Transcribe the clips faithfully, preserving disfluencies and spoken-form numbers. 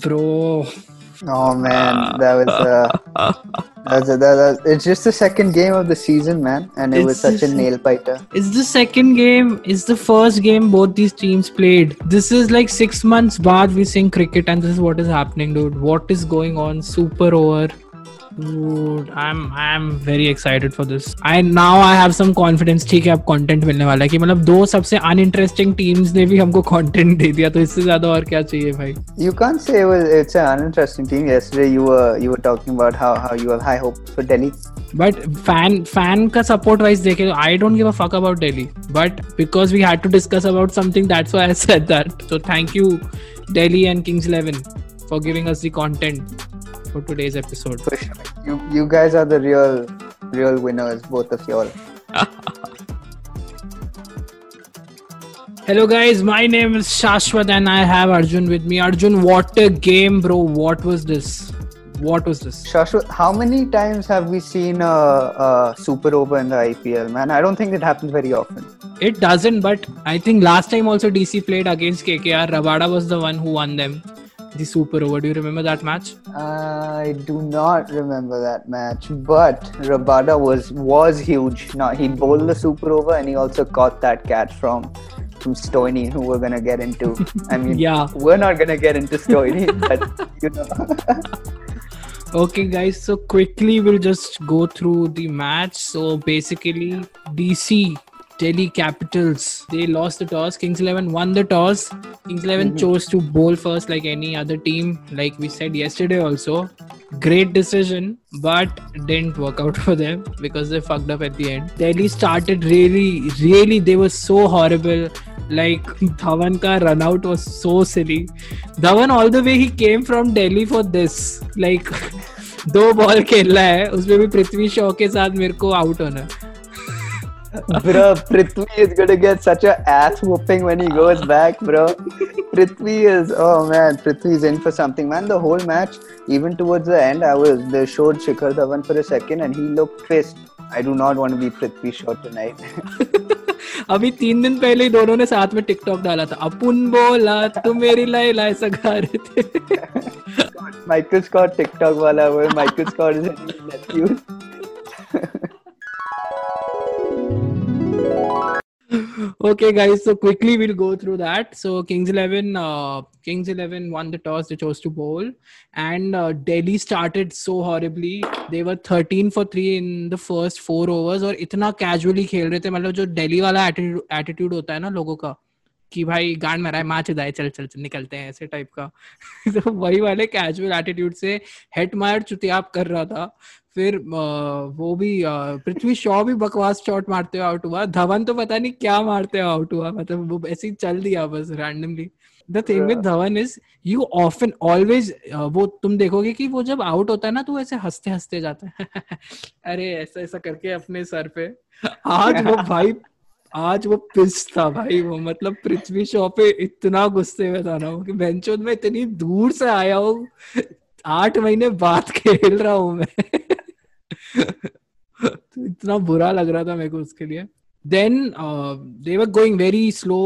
Bro. Oh man, that was, uh, that was, that was it's just the second game of the season, man, and it it's was such a nail biter. It's the second game. It's the first game both these teams played. This is like six months baad we seeing cricket, and this is what is happening, dude. What is going on? Super over. Dude, I'm I'm very excited for this. I now I have some confidence. ठीक है, अब content मिलने वाला है कि मतलब दो सबसे uninteresting teams ने भी हमको content दे दिया, तो इससे ज़्यादा और क्या चाहिए भाई? You can't say it was, it's an uninteresting team. Yesterday you were you were talking about how how you have high hopes for Delhi. But fan fan का support wise देखे, I don't give a fuck about Delhi. But because we had to discuss about something, that's why I said that. So thank you Delhi and Kings eleven for giving us the content for today's episode. For sure. You you guys are the real real winners, both of y'all. Hello guys, my name is Shashwat and I have Arjun with me. Arjun, what a game, bro. What was this? What was this? Shashwat, how many times have we seen a, a super over in the I P L, man? I don't think it happens very often. It doesn't, but I think last time also D C played against K K R. Rabada was the one who won them. The super over. Do you remember that match? I do not remember that match, but Rabada was was huge. Now he bowled the super over and he also caught that catch from from Stoinis, who we're gonna get into. I mean, yeah. We're not gonna get into Stoinis, but you know. Okay guys, so quickly we'll just go through the match. So basically, D C. Delhi Capitals, they lost the toss. Kings eleven won the toss. Kings eleven mm-hmm. chose to bowl first like any other team, like we said yesterday also. Great decision, but didn't work out for them because they fucked up at the end. Delhi started really, really, they were so horrible. Like, Dhawan ka run out was so silly. Dhawan, all the way he came from Delhi for this. Like, दो ball खेलना है, उसमें भी पृथ्वी शॉ के साथ मेरे को out होना है. Bro, Prithvi is going to get such an ass whooping when he goes back, bro. Prithvi is, oh man, Prithvi is in for something, man. The whole match, even towards the end, I was, they showed Shikhar Dhawan for a second and he looked pissed. I do not want to be Prithvi Shaw tonight. अभी तीन दिन पहले ही दोनों ने साथ में TikTok डाला था. अपुन बोला तू मेरी लाई लाई सगा रहे थे. माइकल स्कॉट टिकटॉक वाला वो Michael Scott is any nephew. Okay guys, so quickly we'll go through that. So Kings eleven, uh, Kings eleven won the toss. They chose to bowl, and uh, Delhi started so horribly. They were thirteen for three in the first four overs, और इतना casually खेल रहे थे. मतलब जो Delhi वाला attitude attitude होता है ना लोगों का कि भाई गांड मारा है मैच दाए चल चल चल निकलते हैं ऐसे टाइप का. तो वही वाले कैजुअल एटीट्यूड से हेट मार चुतियाप कर रहा था. फिर वो भी पृथ्वी शॉ भी बकवास शॉट मारते हुए आउट हुआ. धवन तो पता नहीं क्या मारते हुए आउट हुआ, मतलब वो ऐसे ही चल दिया बस randomly. The thing with Dhawan is you often always वो तुम देखोगे कि वो जब आउट होता है ना तो वो ऐसे हंसते हंसते जाता है. अरे ऐसा ऐसा करके अपने सर पे. आज वो भाई आज वो पिस था भाई. वो मतलब पृथ्वी शॉ पे इतना गुस्से में था ना कि बेंचों में इतनी दूर से आया हो, आठ महीने बाद खेल रहा हूँ मैं. तो इतना बुरा लग रहा था मेरे को उसके लिए. Then they were going very slow.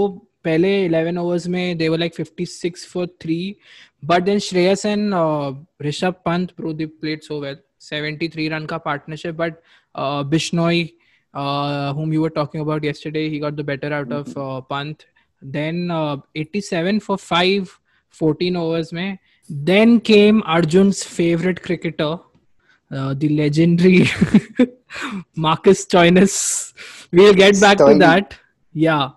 पहले इलेवन ओवर्स में they were like fifty-six for three, but then Shreyas and Rishabh Pant pro they played so well. seventy-three run का partnership, but Bishnoi Uh, whom you were talking about yesterday, he got the better out mm-hmm. of uh, Pant. Then uh, eighty-seven for five, fourteen overs mein. Then came Arjun's favorite cricketer, uh, the legendary Marcus Stoinis. We'll get back Stoinis. to that. Yeah.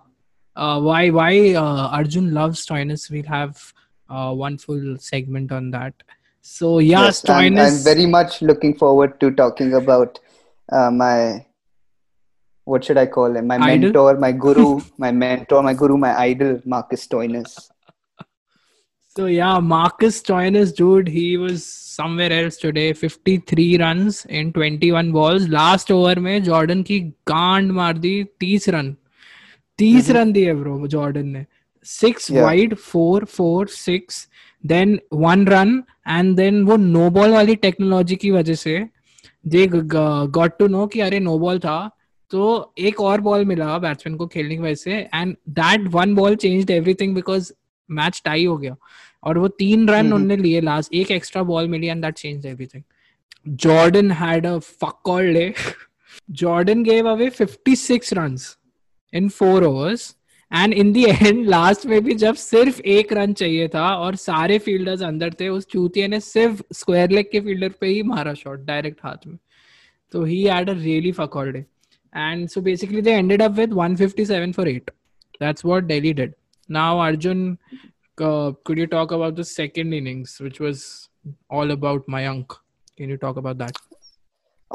Uh, why why uh, Arjun loves Stoinis? We'll have uh, one full segment on that. So yeah, yes, Stoinis. I'm, I'm very much looking forward to talking about uh, my... What should I call him? My idol? mentor, my guru, my mentor, my guru, my idol, Marcus Stoinis. So yeah, Marcus Stoinis, dude, he was somewhere else today. fifty-three runs in twenty-one balls. Last over में Jordan की गांड मार दी. तीस run, तीस run दिए bro Jordan ने. Six yeah. wide, four, four, six. Then one run and then वो no ball वाली technology की वजह से they got to know कि अरे no ball था. तो एक और बॉल मिला बैट्समैन को खेलने की वजह से, and that one ball changed everything because match tie हो गया और वो तीन रन उन्होंने लिए लास्ट, एक एक्स्ट्रा बॉल मिली and that changed everything. Jordan had a fuck all day. Jordan gave away fifty-six runs in four overs and in the end last में भी जब सिर्फ एक रन चाहिए था और सारे फील्डर्स अंदर थे, उस चूतिया ने सिर्फ स्क्वायर लेग के फील्डर पे ही मारा शॉट डायरेक्ट हाथ में. तो he had a really fuck all day and so basically they ended up with one fifty-seven for eight. That's what Delhi did. Now Arjun, uh, could you talk about the second innings which was all about Mayank? Can you talk about that?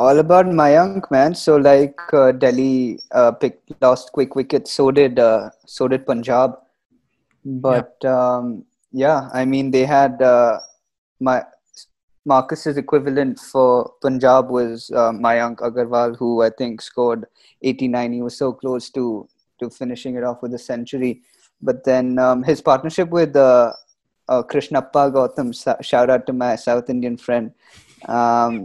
All about Mayank, man. So like uh, Delhi uh, picked, lost quick wickets. So did uh, so did Punjab. But yeah, um, yeah I mean they had uh, my Marcus's equivalent for Punjab was uh, Mayank Agarwal, who I think scored eighty-nine. He was so close to to finishing it off with a century. But then um, his partnership with uh, uh, Krishnappa Gautam. Shout out to my South Indian friend. Um,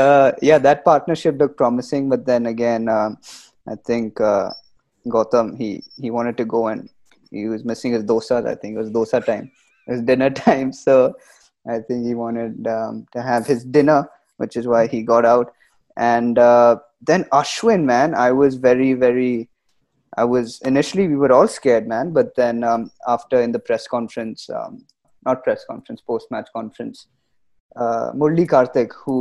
Uh, yeah, that partnership looked promising, but then again, um, I think uh, Gautam, he, he wanted to go and he was missing his dosas, I think. It was dosa time. It was dinner time, so I think he wanted um, to have his dinner, which is why he got out. And uh, then Ashwin, man, I was very, very, I was, initially we were all scared, man, but then um, after in the press conference, um, not press conference, post-match conference, uh, Murali Karthik, who...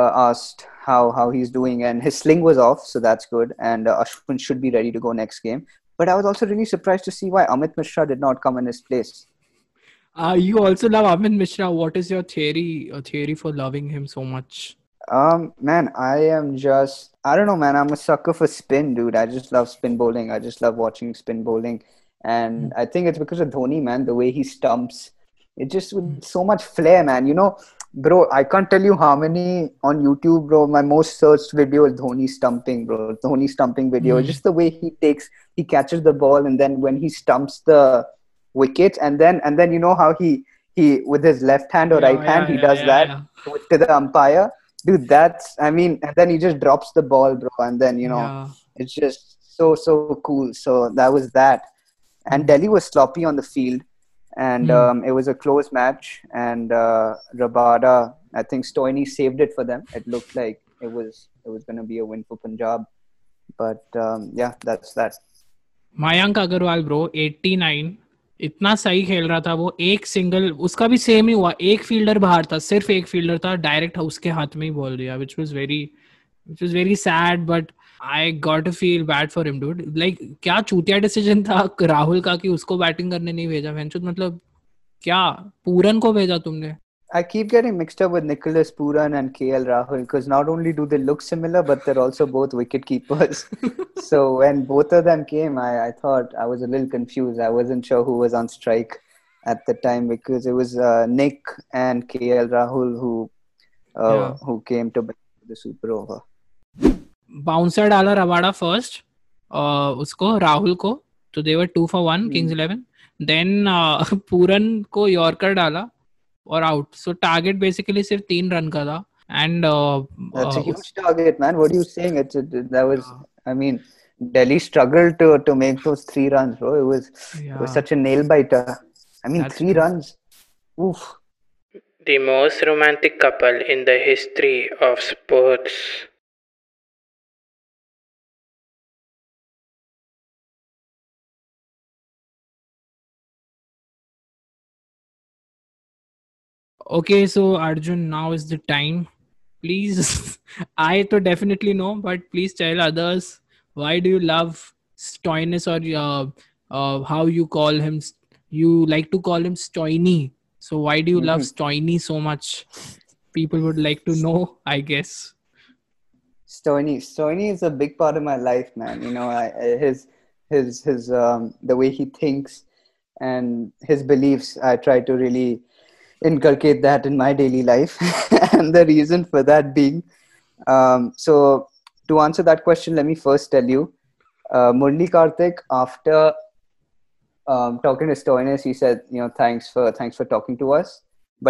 Uh, asked how how he's doing and his sling was off, so that's good, and uh, Ashwin should be ready to go next game. But I was also really surprised to see why Amit Mishra did not come in his place. Uh, you also love Amit Mishra. What is your theory uh, theory for loving him so much? Um, man, I am just, I don't know, man. I'm a sucker for spin, dude. I just love spin bowling. I just love watching spin bowling. And mm. I think it's because of Dhoni, man, the way he stumps. It just with so much flair, man. You know, bro, I can't tell you how many on YouTube, bro. My most searched video is Dhoni stumping, bro. Dhoni stumping video. Mm. Just the way he takes, he catches the ball, and then when he stumps the wicket, and then and then you know how he he with his left hand or yeah, right yeah, hand, yeah, he does yeah, that yeah. to the umpire, dude. That's, I mean, and then he just drops the ball, bro. And then you know, yeah. it's just so so cool. So that was that, and Delhi was sloppy on the field. And mm. um, it was a close match, and uh, Rabada, I think Stoinis saved it for them. It looked like it was it was going to be a win for Punjab, but um, yeah, that's that. Mayank Agarwal, bro, eighty-nine. इतना सही खेल रहा था वो. एक single उसका भी same ही हुआ. एक फील्डर बाहर था, सिर्फ एक फील्डर था. डायरेक्ट हाउस के हाथ में ही बॉल दिया, which was very which was very sad, but I got to feel bad for him, dude. Like, क्या चूतिया डिसीजन था राहुल का कि उसको बैटिंग करने नहीं भेजा. वेंचुत मतलब क्या पूरन को भेजा तुमने? I keep getting mixed up with Nicholas Pooran and K L Rahul because not only do they look similar, but they're also both wicket keepers. So when both of them came, I, I thought I was a little confused. I wasn't sure who was on strike at the time because it was uh, Nick and K L Rahul who uh, yeah. who came to the super over. Bouncer डाला Rabada first उसको राहुल को, तो they were two for one Kings eleven. Then Pooran को yorker डाला और out. सो target basically सिर्फ तीन run का था. And that's a huge target, man. What are you saying? It's that was, I mean, Delhi struggled to to make those three runs, bro. It was it was such a nail biter. I mean, three runs, उफ. The most romantic couple in the history of sports. Okay, so Arjun, now is the time. Please, I to definitely know, but please tell others, why do you love Stoinis, or uh, uh, how you call him? You like to call him Stoini. So why do you mm-hmm. love Stoini so much? People would like to know, I guess. Stoini, Stoini is a big part of my life, man. You know, I, his his his um, the way he thinks and his beliefs. I try to really inculcate that in my daily life and the reason for that being um, so to answer that question, let me first tell you uh, Murali Karthik, after um, talking to Stoinis, he said, you know, thanks for thanks for talking to us,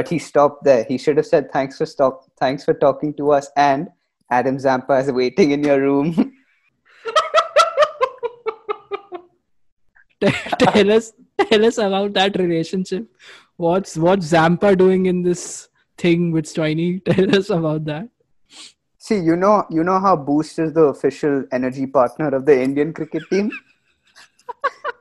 but he stopped there. He should have said thanks for stop thanks for talking to us, and Adam Zampa is waiting in your room. tell us tell us about that relationship. What's what's Zampa doing in this thing with Stoini? Tell us about that. See, you know, you know how Boost is the official energy partner of the Indian cricket team.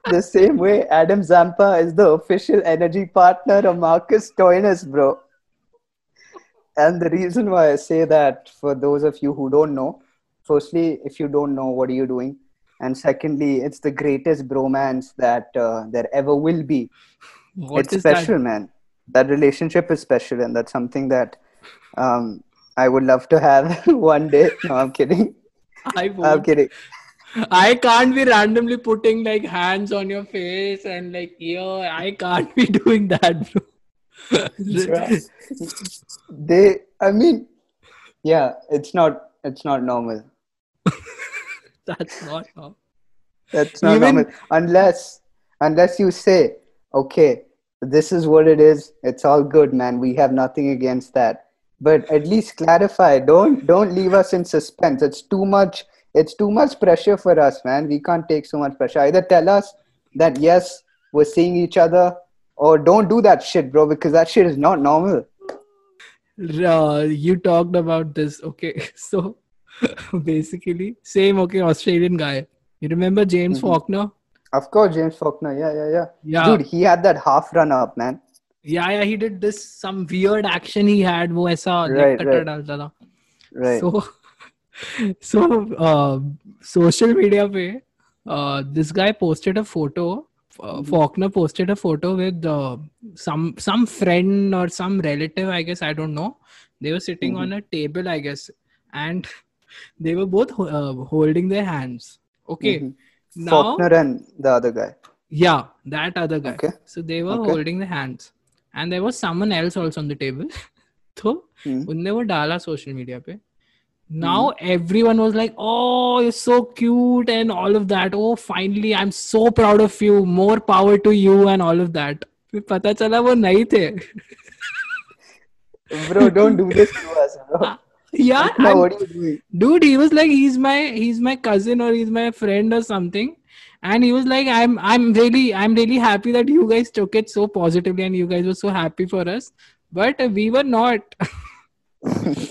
The same way Adam Zampa is the official energy partner of Marcus Stoinis, bro. And the reason why I say that, for those of you who don't know, firstly, if you don't know, what are you doing? And secondly, it's the greatest bromance that uh, there ever will be. What it's special, that? man. That relationship is special, and that's something that um, I would love to have one day. No, I'm kidding. I won't. I'm kidding. I can't be randomly putting like hands on your face and like, yo, I can't be doing that, bro. They, I mean, yeah, it's not, it's not normal. That's not normal. That's not Even, normal. Unless, unless you say, okay, this is what it is. It's all good, man. We have nothing against that. But at least clarify. Don't, don't leave us in suspense. It's too much. It's too much pressure for us, man. We can't take so much pressure. Either tell us that, yes, we're seeing each other, or don't do that shit, bro, because that shit is not normal. Uh, you talked about this. Okay. So basically, same, okay, Australian guy. You remember James mm-hmm. Faulkner? Of course, James Faulkner. Yeah, yeah, yeah, yeah. Dude, he had that half run up, man. Yeah, yeah. He did this, some weird action he had. Wo aisa right, right. right. So... So, uh, social media पे, uh, this guy posted a photo, uh, Faulkner posted a photo with uh, some some friend or some relative, I guess, I don't know. They were sitting mm-hmm. on a table, I guess, and they were both uh, holding their hands. Okay. Mm-hmm. Now, Faulkner and the other guy. Yeah, that other guy. Okay. So, they were okay. holding their hands. And there was someone else also on the table. So, mm-hmm. unne wo dala social media pe. Now mm-hmm. everyone was like, oh, you're so cute and all of that. Oh, finally, I'm so proud of you. More power to you and all of that. Pata chala wo nahi the. Bro, don't do this to us, bro. Yeah. Now, what are you doing? Dude, he was like, he's my he's my cousin or he's my friend or something. And he was like, I'm I'm really I'm really happy that you guys took it so positively and you guys were so happy for us. But we were not.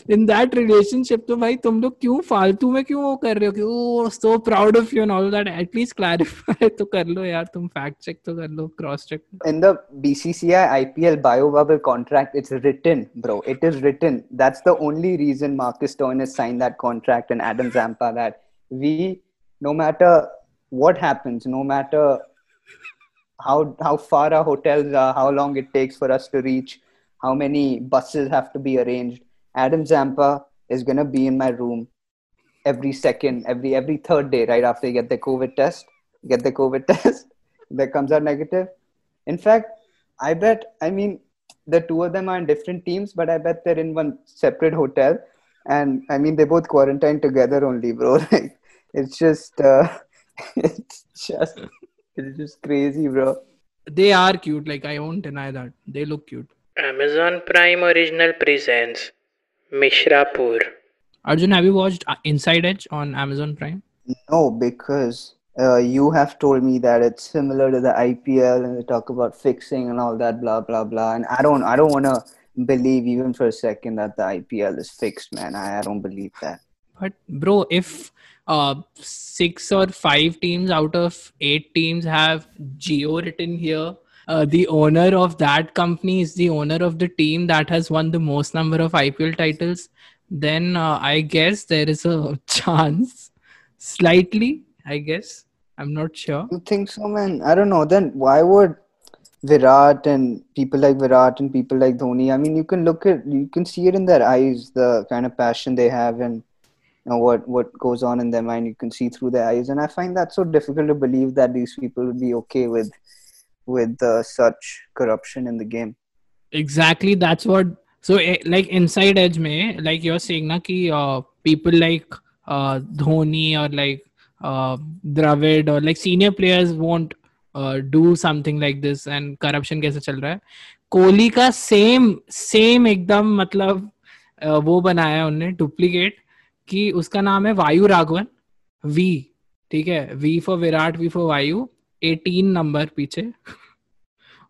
In that relationship, तो भाई तुम लोग क्यों फालतू में क्यों वो कर रहे हो कि oh, so proud of you and all that. At least clarify तो कर लो यार, तुम fact check तो कर लो, cross check. In the B C C I I P L bio bubble contract, it's written, bro. It is written. That's the only reason Marcus Stoinis signed that contract and Adam Zampa, that we, no matter what happens, no matter how how far our hotels are, how long it takes for us to reach, how many buses have to be arranged, Adam Zampa is going to be in my room every second, every every third day, right after you get the COVID test. Get the COVID test that comes out negative. In fact, I bet, I mean, the two of them are in different teams, but I bet they're in one separate hotel. And I mean, they both quarantined together only, bro. Like, it's just, uh, it's just, it's just crazy, bro. They are cute. Like, I won't deny that. They look cute. Amazon Prime Original presents Mishrapur. Arjun, have you watched Inside Edge on Amazon Prime? No, because uh, you have told me that it's similar to the I P L and they talk about fixing and all that, blah, blah, blah. And I don't I don't want to believe even for a second that the I P L is fixed, man. I, I don't believe that. But bro, if uh, six or five teams out of eight teams have Geo written here, Uh, the owner of that company is the owner of the team that has won the most number of I P L titles, then uh, I guess there is a chance. Slightly, I guess. I'm not sure. You think so, man? I don't know. Then why would Virat and people like Virat and people like Dhoni, I mean, you can look at, you can see it in their eyes, the kind of passion they have and you know, what, what goes on in their mind. You can see through their eyes. And I find that so difficult to believe that these people would be okay with with uh, such corruption in the game. Exactly, that's what. So, like Inside Edge, mein, like you're saying, na ki uh, people like uh, Dhoni or like uh, Dravid or like senior players won't uh, do something like this. And corruption kaise chal raha hai? Kohli ka same same ekdam matlab uh, wo banaya unne duplicate ki uska naam hai Vayu Raghavan V. ठीक है, V for Virat, V for Vayu. अठारह number पीछे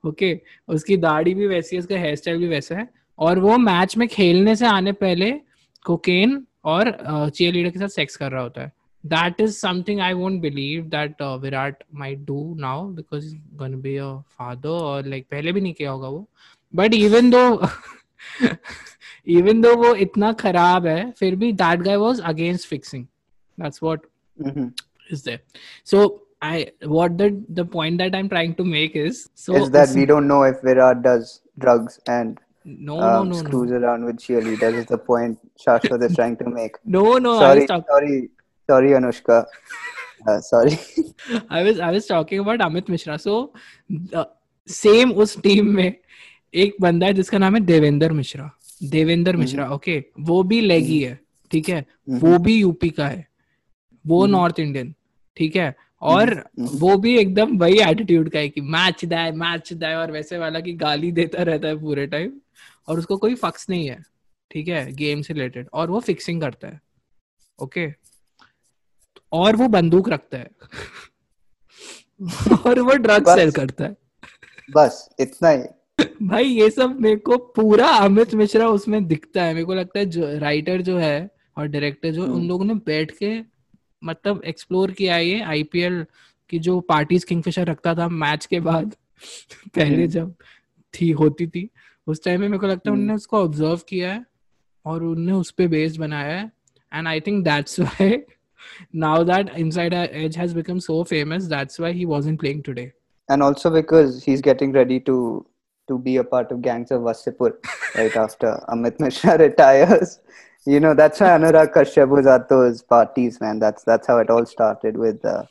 okay okay, उसकी दाढ़ी भी वैसी है, उसका हेयर स्टाइल भी वैसा है, और वो मैच में खेलने से आने पहले कोकेन और चीयर लीडर के साथ सेक्स कर रहा होता है. That is something I won't believe that uh, Virat might do now because he's going to be a father or like पहले भी नहीं किया होगा वो. But even though even though वो इतना खराब है फिर भी that guy was against fixing. That's what mm-hmm. is there. So I what the the point that I'm trying to make is so is that we don't know if Virat does drugs and No, um, no, no, screws no. around with cheerleaders is the point Shashwat is trying to make. No, no, sorry, I was sorry. Sorry, Anushka. Uh, sorry. I was I was talking about Amit Mishra. So uh, same उस team में एक बंदा है जिसका नाम है Devendra Mishra. Devendra Mishra, okay. वो भी लेगी है, ठीक है. वो भी यूपी का है, वो नॉर्थ इंडियन, ठीक है. और वो भी एकदम वही एटीट्यूड का है कि मैच दाए मैच दाए और वैसे वाला कि गाली देता रहता है पूरे टाइम और उसको कोई फक्स नहीं है, ठीक है, गेम से रिलेटेड. और वो फिक्सिंग करता है, ओके. और वो बंदूक रखता है और वो ड्रग सेल करता है. बस इतना ही भाई. ये सब मेरे को पूरा अमित मिश्रा उसमें दिखता है. मेरे को लगता है जो राइटर जो है और डायरेक्टर जो उन लोगों ने बैठ के मतलब एक्सप्लोर किया ये आईपीएल की जो पार्टीज किंगफिशर रखता था मैच के बाद पहले जब थी होती थी उस टाइम में मेरे को लगता है उन्होंने उसको ऑब्जर्व किया है और उन्होंने उस पर बेस बनाया है. And I think that's why now that Inside Edge has become so famous, that's why he wasn't playing today. And also because he's getting ready to to be a part of Gangs of Wasseypur right after Amit Mishra retires. You know, that's why Anurag Kashyap was at those parties, man. That's that's how it all started with uh,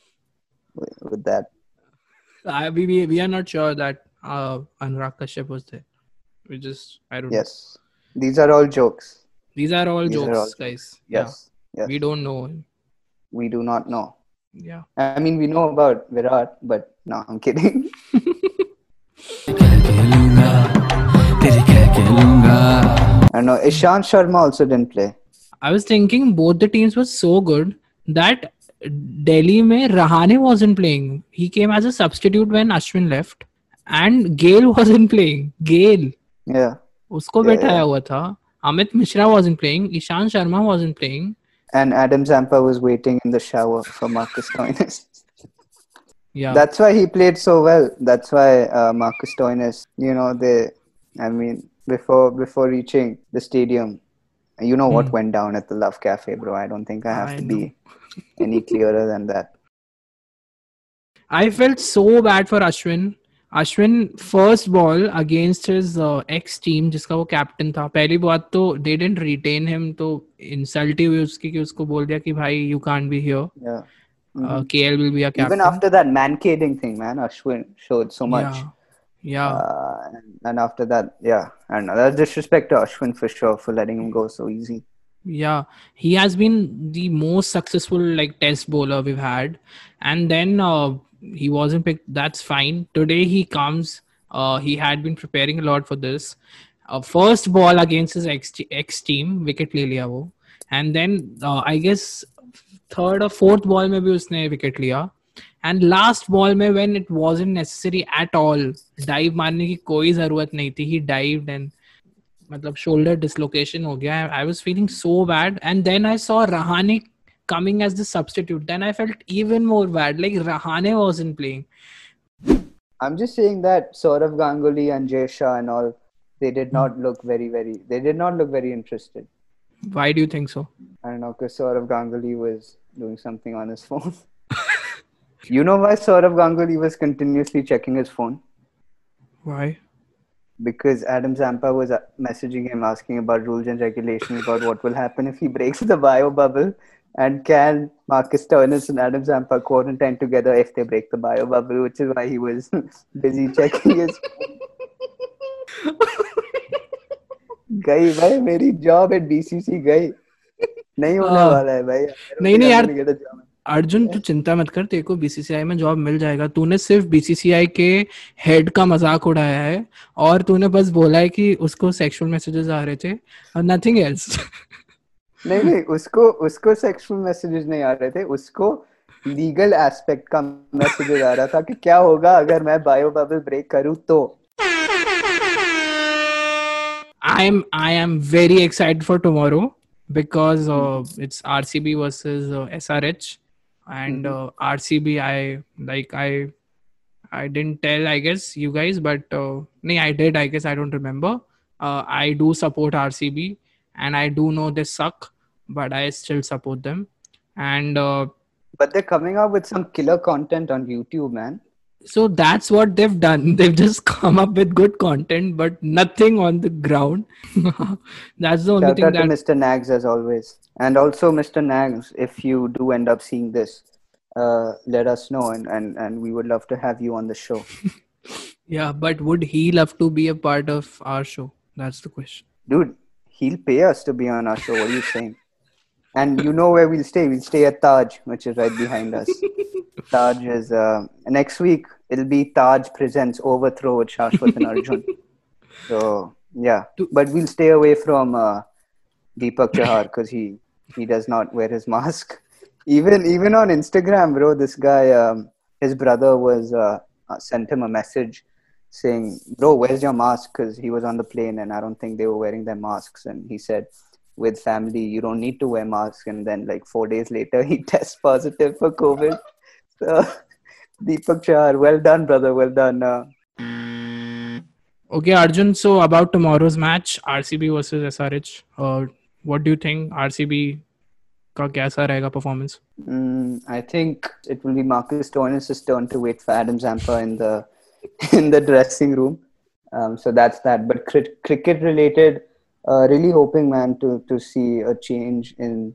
with, with that. I, we, we we are not sure that uh, Anurag Kashyap was there. We just, I don't yes. know. Yes. These are all jokes. These are all These jokes, are all guys. Yes. Yeah. yes. We don't know him. We do not know. Yeah. I mean, we know about Virat, but no, I'm kidding. I don't know. Ishaan Sharma also didn't play. I was thinking both the teams were so good that Delhi mein Rahane wasn't playing. He came as a substitute when Ashwin left, and Gayle wasn't playing. Gayle. Yeah. Usko yeah, bethaya yeah. hua tha. Amit Mishra wasn't playing. Ishaan Sharma wasn't playing. And Adam Zampa was waiting in the shower for Marcus Stoinis. Yeah. That's why he played so well. That's why uh, Marcus Stoinis, you know, they, I mean, before before reaching the stadium, you know what mm. went down at the Love Cafe, bro. I don't think I have I to know. be any clearer than that. I felt so bad for Ashwin. Ashwin first ball against his uh, ex team जिसका वो captain था. पहली बात तो they didn't retain him तो insult ही हुई उसकी कि उसको बोल दिया कि भाई you can't be here. Yeah. Mm-hmm. Uh, K L will be a captain. Even after that mancading thing, man, Ashwin showed so much. Yeah. yeah. Uh, and, and after that, yeah, I don't know. That's disrespect to Ashwin for sure for letting him go so easy. Yeah, he has been the most successful like test bowler we've had, and then. Uh, He wasn't picked. That's fine. Today he comes. Uh, he had been preparing a lot for this. Uh, first ball against his ex ex team, wicket ले लिया वो. And then uh, I guess third or fourth ball में भी उसने wicket लिया. And last ball में when it wasn't necessary at all, dive मारने की कोई ज़रूरत नहीं थी. He dived and मतलब shoulder dislocation हो गया. I was feeling so bad. And then I saw Rahane coming as the substitute, then I felt even more bad. Like Rahane wasn't playing. I'm just saying that Saurav Ganguly and Jay Shah and all, they did not look very, very. They did not look very interested. Why do you think so? I don't know, because Saurav Ganguly was doing something on his phone. You know why Saurav Ganguly was continuously checking his phone? Why? Because Adam Zampa was messaging him asking about rules and regulations about what will happen if he breaks the bio bubble. And can Marcus Stoinis and Adam Zampa quarantine together if they break the bio bubble, which is why he was busy checking his gayi bhai meri job at B C C gayi nahi hone wala hai bhai nahi nahi yaar Arjun तू चिंता मत कर तेरे को BCCI में job मिल जाएगा. तूने सिर्फ बीसीसीआई के हेड का मजाक उड़ाया है और तूने बस बोला है कि उसको सेक्सुअल मैसेजेस आ रहे थे और नथिंग एल्स. नहीं नहीं उसको उसको सेक्सुअल मैसेजेस नहीं आ रहे थे. उसको लीगल एस्पेक्ट का मैं तुझे जा रहा था कि क्या होगा अगर मैं बायो बबल ब्रेक करूं तो। I am I am very excited for tomorrow because uh, it's R C B versus uh, S R H and uh, R C B I like I I didn't tell I guess you guys but uh, no I did I guess I don't remember uh, I do support R C B and I do know they suck but I still support them and uh, but they're coming up with some killer content on YouTube, man. So that's what they've done. They've just come up with good content, but nothing on the ground. That's the only Shout thing out that... to Mister Nags as always. And also Mister Nags, if you do end up seeing this, uh, let us know and, and, and we would love to have you on the show. Yeah, but would he love to be a part of our show? That's the question. Dude, he'll pay us to be on our show. What are you saying? And you know where we'll stay. We'll stay at Taj, which is right behind us. Taj is uh, next week. It'll be Taj presents Overthrow with Shashwat and Arjun. So yeah, but we'll stay away from uh, Deepak Chahar because he, he does not wear his mask. Even even on Instagram, bro, this guy, um, his brother was uh, sent him a message saying, "Bro, where's your mask?" Because he was on the plane and I don't think they were wearing their masks. And he said, with family, you don't need to wear masks. And then like four days later, he tests positive for COVID. So, Deepak Chahar, well done, brother. Well done. Uh, okay, Arjun. So about tomorrow's match, R C B versus S R H. Uh, what do you think? R C B का कैसा रहेगा performance? Mm, I think it will be Marcus Stoinis' turn to wait for Adam Zampa in the in the dressing room. Um, so that's that. But cri- cricket related. Uh, really hoping, man, to, to see a change in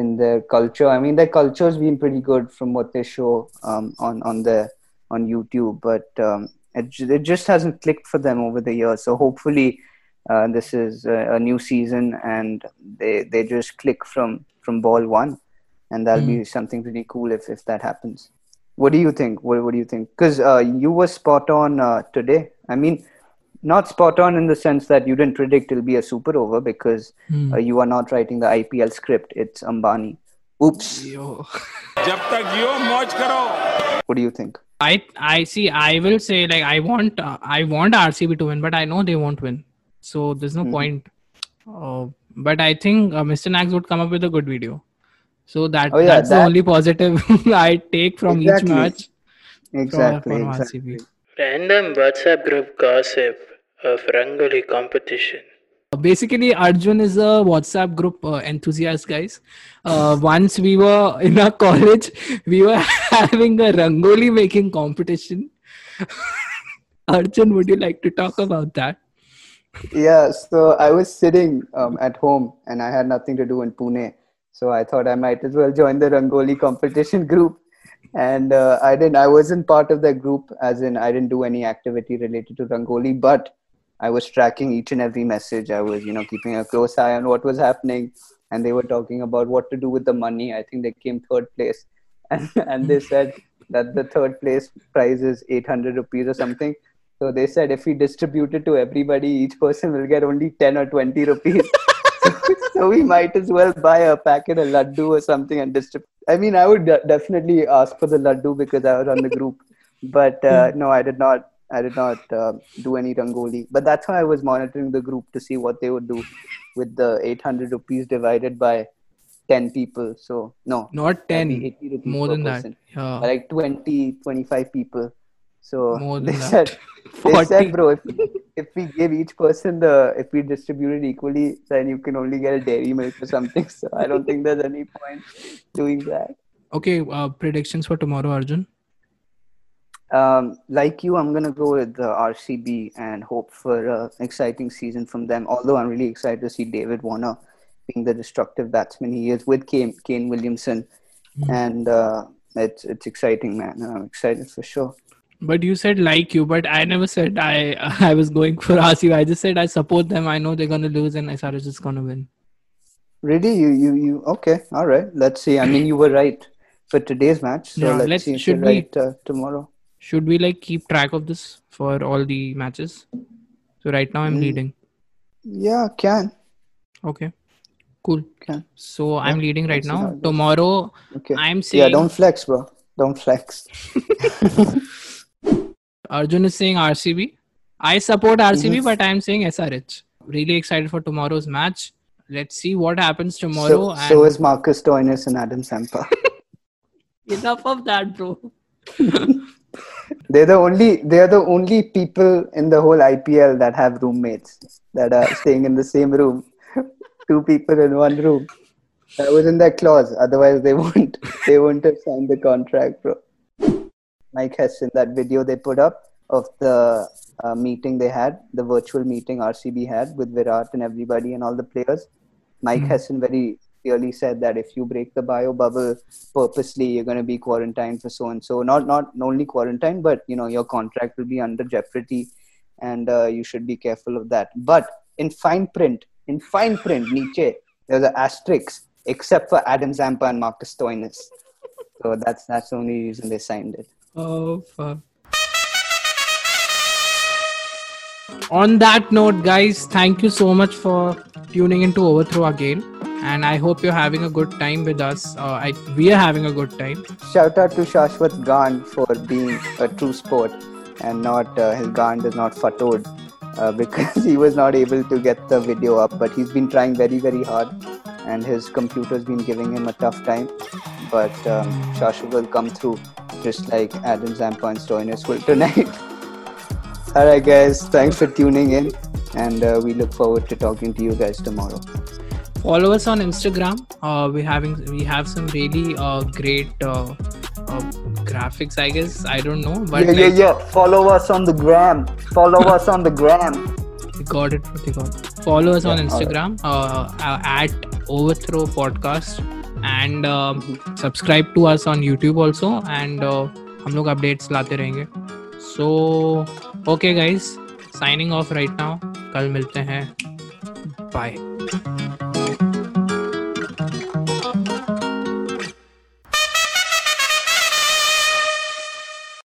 in their culture. I mean, their culture's been pretty good from what they show um, on on the on YouTube, but um, it it just hasn't clicked for them over the years. So hopefully, uh, this is a, a new season, and they they just click from, from ball one, and that'll mm. be something pretty cool if, if that happens. What do you think? What what do you think? Because uh, you were spot on uh, today. I mean. Not spot on in the sense that you didn't predict it'll be a super over because hmm. uh, you are not writing the I P L script. It's Ambani. Oops. Yo. What do you think? I I see. I will say like I want uh, I want R C B to win, but I know they won't win. So there's no hmm. point. Uh, but I think uh, Mister Nags would come up with a good video. So that oh, yeah, that's that... the only positive I take from exactly. each match. Exactly. From, uh, from exactly. R C B. Random WhatsApp group gossip. Of Rangoli competition. Basically, Arjun is a WhatsApp group uh, enthusiast, guys. Uh, once we were in our college, we were having a Rangoli making competition. Arjun, would you like to talk about that? Yeah, so I was sitting um, at home and I had nothing to do in Pune. So I thought I might as well join the Rangoli competition group. And uh, I didn't, I wasn't part of the group, as in I didn't do any activity related to Rangoli, but I was tracking each and every message. I was, you know, keeping a close eye on what was happening. And they were talking about what to do with the money. I think they came third place. And, and they said that the third place prize is eight hundred rupees or something. So they said if we distribute it to everybody, each person will get only ten or twenty rupees. so, so we might as well buy a packet of laddu or something and distribute. I mean, I would de- definitely ask for the laddu because I was on the group. But uh, no, I did not. I did not uh, do any Rangoli. But that's why I was monitoring the group to see what they would do with the eight hundred rupees divided by ten people. So, no. Not ten. More than person. That. Yeah. Like twenty, twenty-five people. So, more than they, that. Said, they said, bro, if, if we give each person the, if we distribute it equally, then you can only get a dairy milk or something. So, I don't think there's any point doing that. Okay, uh, predictions for tomorrow, Arjun? Um, like you, I'm going to go with the R C B and hope for an exciting season from them. Although I'm really excited to see David Warner being the destructive batsman he is with Kane, Kane Williamson. Mm-hmm. And uh, it's, it's exciting, man. I'm excited for sure. But you said like you, but I never said I I was going for R C B. I just said I support them. I know they're going to lose and S R H is going to win. Really? You, you, you, okay. All right. Let's see. I mean, you were right for today's match. So yeah, let's, let's see if you're right uh, tomorrow. Should we like keep track of this for all the matches? So right now I'm mm. leading. Yeah, can. Okay. Cool. Okay. So I'm yeah. leading right now. Tomorrow, okay. I'm saying... Yeah, don't flex, bro. Don't flex. Arjun is saying R C B. I support R C B, yes. but I'm saying S R H. Really excited for tomorrow's match. Let's see what happens tomorrow. So, and... so is Marcus Stoinis and Adam Zampa. Enough of that, bro. They're the only they're the only people in the whole I P L that have roommates that are staying in the same room. Two people in one room. That was in their clause. Otherwise, they won't they won't have signed the contract, bro. Mike Hesson, that video they put up of the uh, meeting they had, the virtual meeting R C B had with Virat and everybody and all the players. Mike mm-hmm. Hesson very clearly said that if you break the bio bubble purposely, you're going to be quarantined for so and so. Not not only quarantined, but you know your contract will be under jeopardy, and uh, you should be careful of that. But in fine print, in fine print, niche there's an asterisk except for Adam Zampa and Marcus Stoinis. So that's that's the only reason they signed it. Oh fuck. On that note, guys, thank you so much for tuning into Overthrow again. And I hope you're having a good time with us. Uh, I, we are having a good time. Shout out to Shashwat Gand for being a true sport and not uh, his Gand is not fatod uh, because he was not able to get the video up. But he's been trying very, very hard and his computer's been giving him a tough time. But um, Shashwat will come through just like Adam Zampa and Stoinis will tonight. All right, guys. Thanks for tuning in. And uh, we look forward to talking to you guys tomorrow. Follow us on Instagram. Uh, we having we have some really uh, great uh, uh, graphics, I guess. I don't know. But yeah, like, yeah, yeah. Follow us on the gram. Follow us on the gram. We got it. We got it. Follow us yeah, on Instagram right. uh, at Overthrow Podcast and uh, mm-hmm. subscribe to us on YouTube also. And uh, हम लोग updates लाते रहेंगे. So okay, guys. Signing off right now. कल मिलते हैं. Bye.